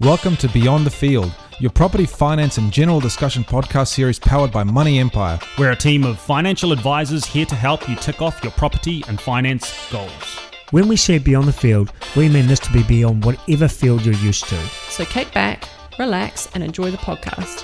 Welcome to Beyond the Field, your property finance and general discussion podcast series powered by Money Empire. We're a team of financial advisors here to help you tick off your property and finance goals. When we say Beyond the Field, we mean this to be beyond whatever field you're used to. So kick back, relax, and enjoy the podcast.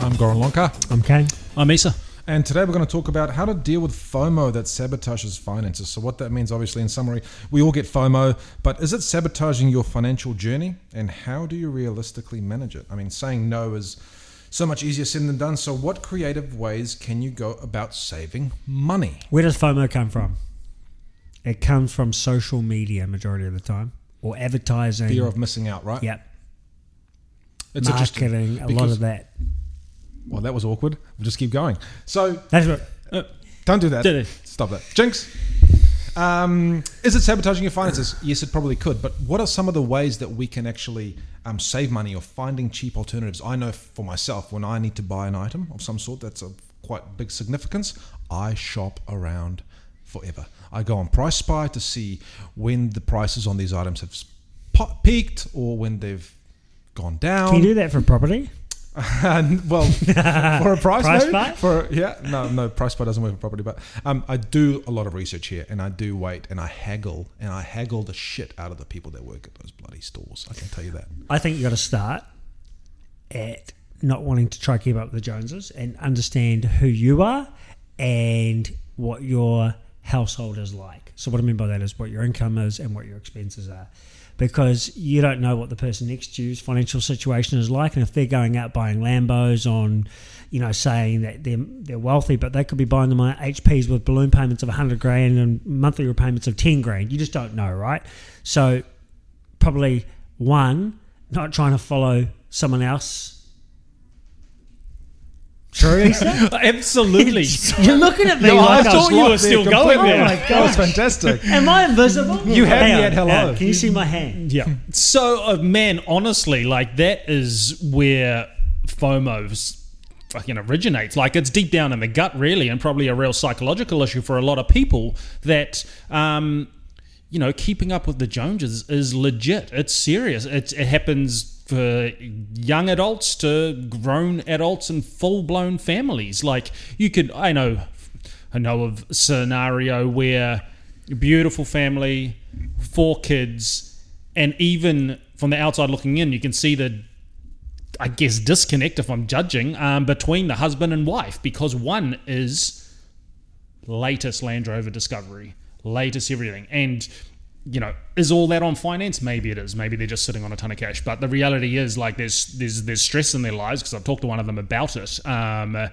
I'm Goran Lonkar. I'm Kane. I'm Issa. And today we're going to talk about how to deal with FOMO that sabotages finances. So what that means, obviously, in summary, we all get FOMO, but is it sabotaging your financial journey? And how do you realistically manage it? I mean, saying no is so much easier said than done. So what creative ways can you go about saving money? Where does FOMO come from? It comes from social media majority of the time, or advertising. Fear of missing out, right? Yep. It's marketing, a lot of that. Well, that was awkward. We'll just keep going. So that's right. Don't do that. Stop that. Jinx. Is it sabotaging your finances? Yes, it probably could. But what are some of the ways that we can actually save money or finding cheap alternatives? I know for myself, when I need to buy an item of some sort that's of quite big significance, I shop around forever. I go on PriceSpy to see when the prices on these items have peaked or when they've gone down. Can you do that for property? Well, for a price maybe? PriceSpy doesn't work for property, but I do a lot of research here, and I do wait, and I haggle the shit out of the people that work at those bloody stores. I can tell you that. I think you got to start at not wanting to try keep up with the Joneses and understand who you are and what your household is like. So what I mean by that is what your income is and what your expenses are. Because you don't know what the person next to you's financial situation is like, and if they're going out buying Lambos on, saying that they're wealthy, but they could be buying them on HPs with balloon payments of 100 grand and monthly repayments of 10 grand. You just don't know, right? So probably one, not trying to follow someone else. True. Absolutely. You're looking at me like I thought you were still going there. Oh my gosh. That was fantastic. Am I invisible? You haven't yet. Hello. Can you see my hand? Yeah. So, man, honestly, that is where FOMO fucking originates. It's deep down in the gut, really, and probably a real psychological issue for a lot of people that... keeping up with the Joneses is legit. It's serious. It happens for young adults to grown adults and full-blown families. I know of a scenario where a beautiful family, 4 kids, and even from the outside looking in, you can see the, I guess, disconnect, if I'm judging, between the husband and wife, because one is latest Land Rover Discovery. Latest everything. And is all that on finance? Maybe it is. Maybe they're just sitting on a ton of cash. But the reality is there's stress in their lives, because I've talked to one of them about it. But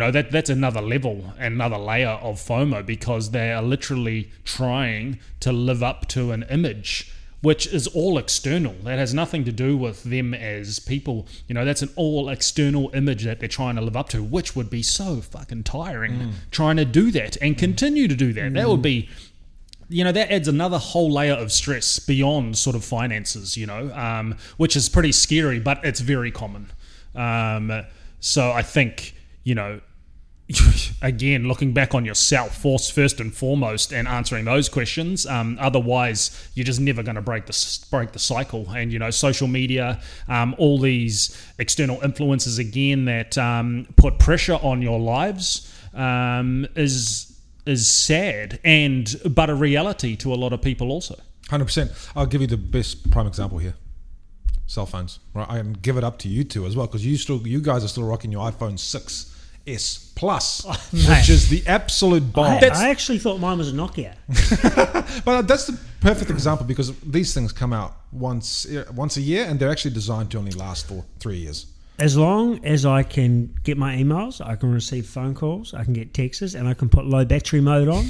that's another level, another layer of FOMO, because they are literally trying to live up to an image which is all external. That has nothing to do with them as people. That's an all external image that they're trying to live up to, which would be so fucking tiring, trying to do that and continue to do that. That would be, that adds another whole layer of stress beyond sort of finances, which is pretty scary, but it's very common. So I think, again, looking back on yourself first and foremost, and answering those questions. Otherwise, you're just never going to break the cycle. And social media, all these external influences again that put pressure on your lives is sad, but a reality to a lot of people also. 100%. I'll give you the best prime example here. Cell phones, right? I can give it up to you two as well, because you guys are still rocking your iPhone 6. S plus, which is the absolute bomb. I actually thought mine was a Nokia. But that's the perfect example, because these things come out once a year, and they're actually designed to only last for 3 years. As long as I can get my emails, I can receive phone calls, I can get texts, and I can put low battery mode on,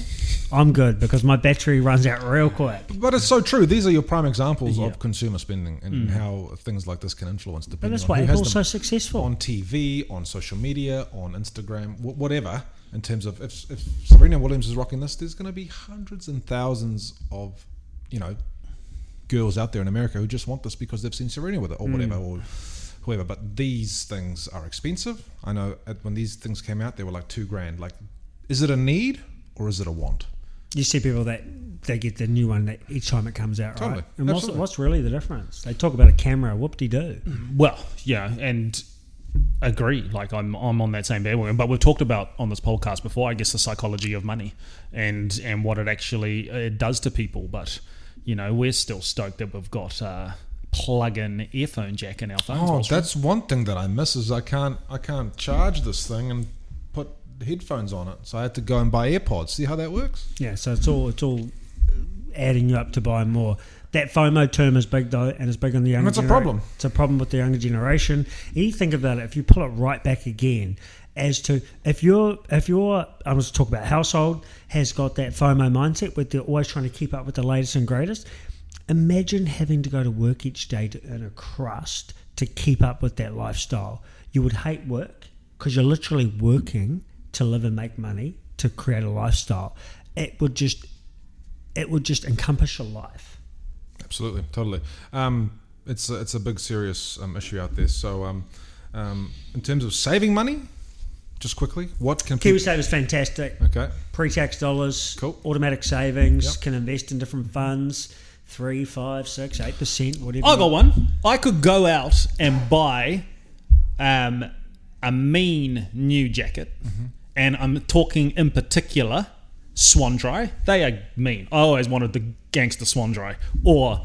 I'm good, because my battery runs out real quick. But it's so true. These are your prime examples of consumer spending and how things like this can influence, depending on who has them. And that's why Apple's so successful. On TV, on social media, on Instagram, whatever, in terms of if Serena Williams is rocking this, there's going to be hundreds and thousands of, girls out there in America who just want this because they've seen Serena with it or whatever, or... whoever. But these things are expensive. I know when these things came out, they were $2,000. Is it a need or is it a want? You see people that they get the new one that each time it comes out, totally. Right? And what's really the difference? They talk about a camera, whoop-de-doo. Well, yeah, and agree. Like I'm on that same bandwagon. But we've talked about on this podcast before, I guess, the psychology of money and what it actually does to people. But, you know, we're still stoked that we've got plug-in earphone jack in our phones. Oh, that's one thing that I miss is I can't charge this thing and put headphones on it. So I had to go and buy AirPods. See how that works? Yeah, so it's all adding you up to buy more. That FOMO term is big though, and it's big on the younger generation. It's a problem. It's a problem with the younger generation. And you think about it, if you pull it right back again, as to if you're I was talking about household has got that FOMO mindset where they're always trying to keep up with the latest and greatest. Imagine having to go to work each day to earn a crust to keep up with that lifestyle. You would hate work because you're literally working to live and make money to create a lifestyle. It would just encompass your life. Absolutely, totally. It's a big serious issue out there. So in terms of saving money, just quickly, what can KiwiSaver is fantastic. Okay, pre-tax dollars, cool, automatic savings, yep, can invest in different funds. 3, 5, 6, 8%, whatever. I got one. I could go out and buy a mean new jacket, mm-hmm, and I'm talking in particular Swan Dry. They are mean. I always wanted the gangster Swan Dry. Or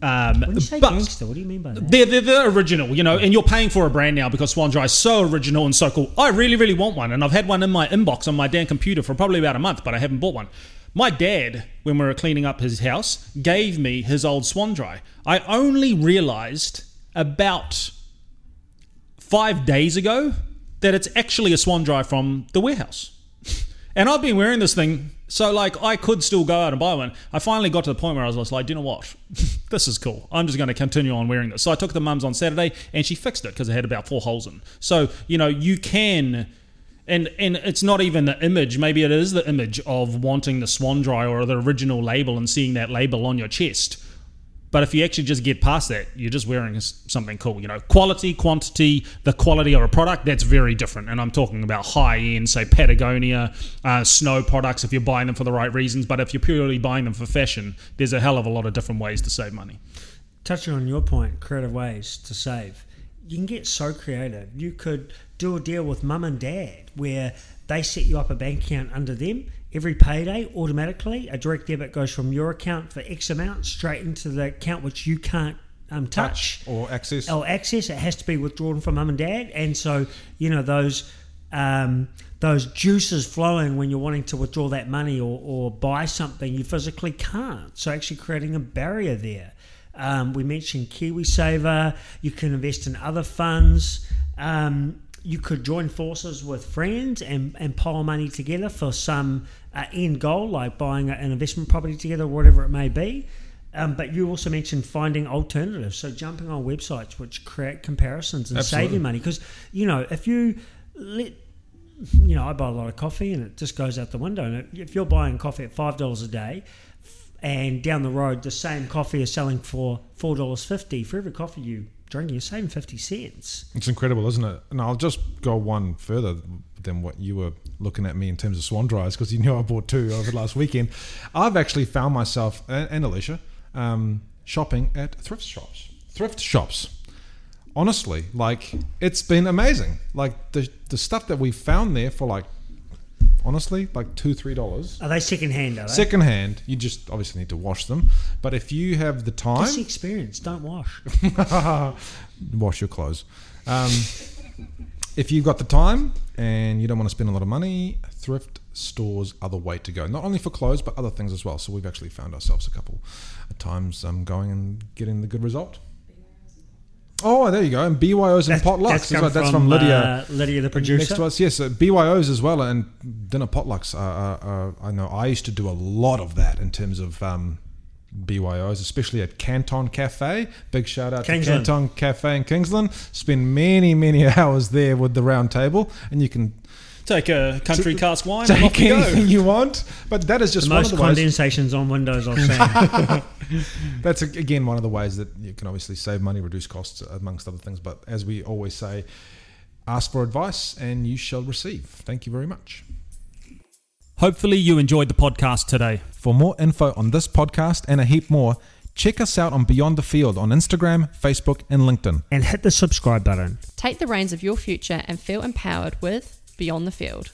when you say gangster, what do you mean by that? They're original, you know, and you're paying for a brand now because Swan Dry is so original and so cool. I really, really want one, and I've had one in my inbox on my damn computer for probably about a month, but I haven't bought one. My dad, when we were cleaning up his house, gave me his old Swan Dry. I only realised about 5 days ago that it's actually a Swan Dry from the warehouse. And I've been wearing this thing, so like I could still go out and buy one. I finally got to the point where I was like, do you know what? This is cool. I'm just going to continue on wearing this. So I took the mum's on Saturday and she fixed it because it had about 4 holes in. So, you know, you can... And it's not even the image, maybe it is the image of wanting the Swan Dry or the original label and seeing that label on your chest. But if you actually just get past that, you're just wearing something cool. You know, quality, quantity, the quality of a product, that's very different. And I'm talking about high-end, say Patagonia, snow products, if you're buying them for the right reasons. But if you're purely buying them for fashion, there's a hell of a lot of different ways to save money. Touching on your point, creative ways to save. You can get so creative. You could do a deal with mum and dad where they set you up a bank account under them. Every payday, automatically, a direct debit goes from your account for X amount straight into the account which you can't touch. Or access. It has to be withdrawn from mum and dad. And so, you know, those juices flowing when you're wanting to withdraw that money or buy something, you physically can't. So actually creating a barrier there. We mentioned KiwiSaver. You can invest in other funds. You could join forces with friends and pile money together for some end goal, like buying an investment property together, whatever it may be. But you also mentioned finding alternatives. So jumping on websites which create comparisons and Absolutely. Saving money. Because, you know, I buy a lot of coffee and it just goes out the window. And if you're buying coffee at $5 a day, and down the road, the same coffee is selling for $4.50. For every coffee you drink, you're saving 50 cents. It's incredible, isn't it? And I'll just go one further than what you were looking at me in terms of Swan Dries, because you knew I bought 2 over last weekend. I've actually found myself and Alicia shopping at thrift shops. Honestly, like, it's been amazing. Like the stuff that we found there for like, honestly, like $2-3. Are they secondhand? Secondhand. You just obviously need to wash them. But if you have the time, that's the experience. Don't wash. Wash your clothes. If you've got the time and you don't want to spend a lot of money, thrift stores are the way to go. Not only for clothes, but other things as well. So we've actually found ourselves a couple of times going and getting the good result. Oh, there you go. And BYOs and potlucks. That's from Lydia. Lydia, the producer. Next to us, yes. BYOs as well, and dinner potlucks. I know I used to do a lot of that in terms of BYOs, especially at Canton Cafe. Big shout out to Canton Cafe in Kingsland. Spend many, many hours there with the round table, and you can... Take a country cask wine. Take and off you anything go. You want, but that is just one of the ways. Most condensations on windows, I've seen. That's again one of the ways that you can obviously save money, reduce costs, amongst other things. But as we always say, ask for advice and you shall receive. Thank you very much. Hopefully you enjoyed the podcast today. For more info on this podcast and a heap more, check us out on Beyond the Field on Instagram, Facebook and LinkedIn. And hit the subscribe button. Take the reins of your future and feel empowered with Beyond the Field.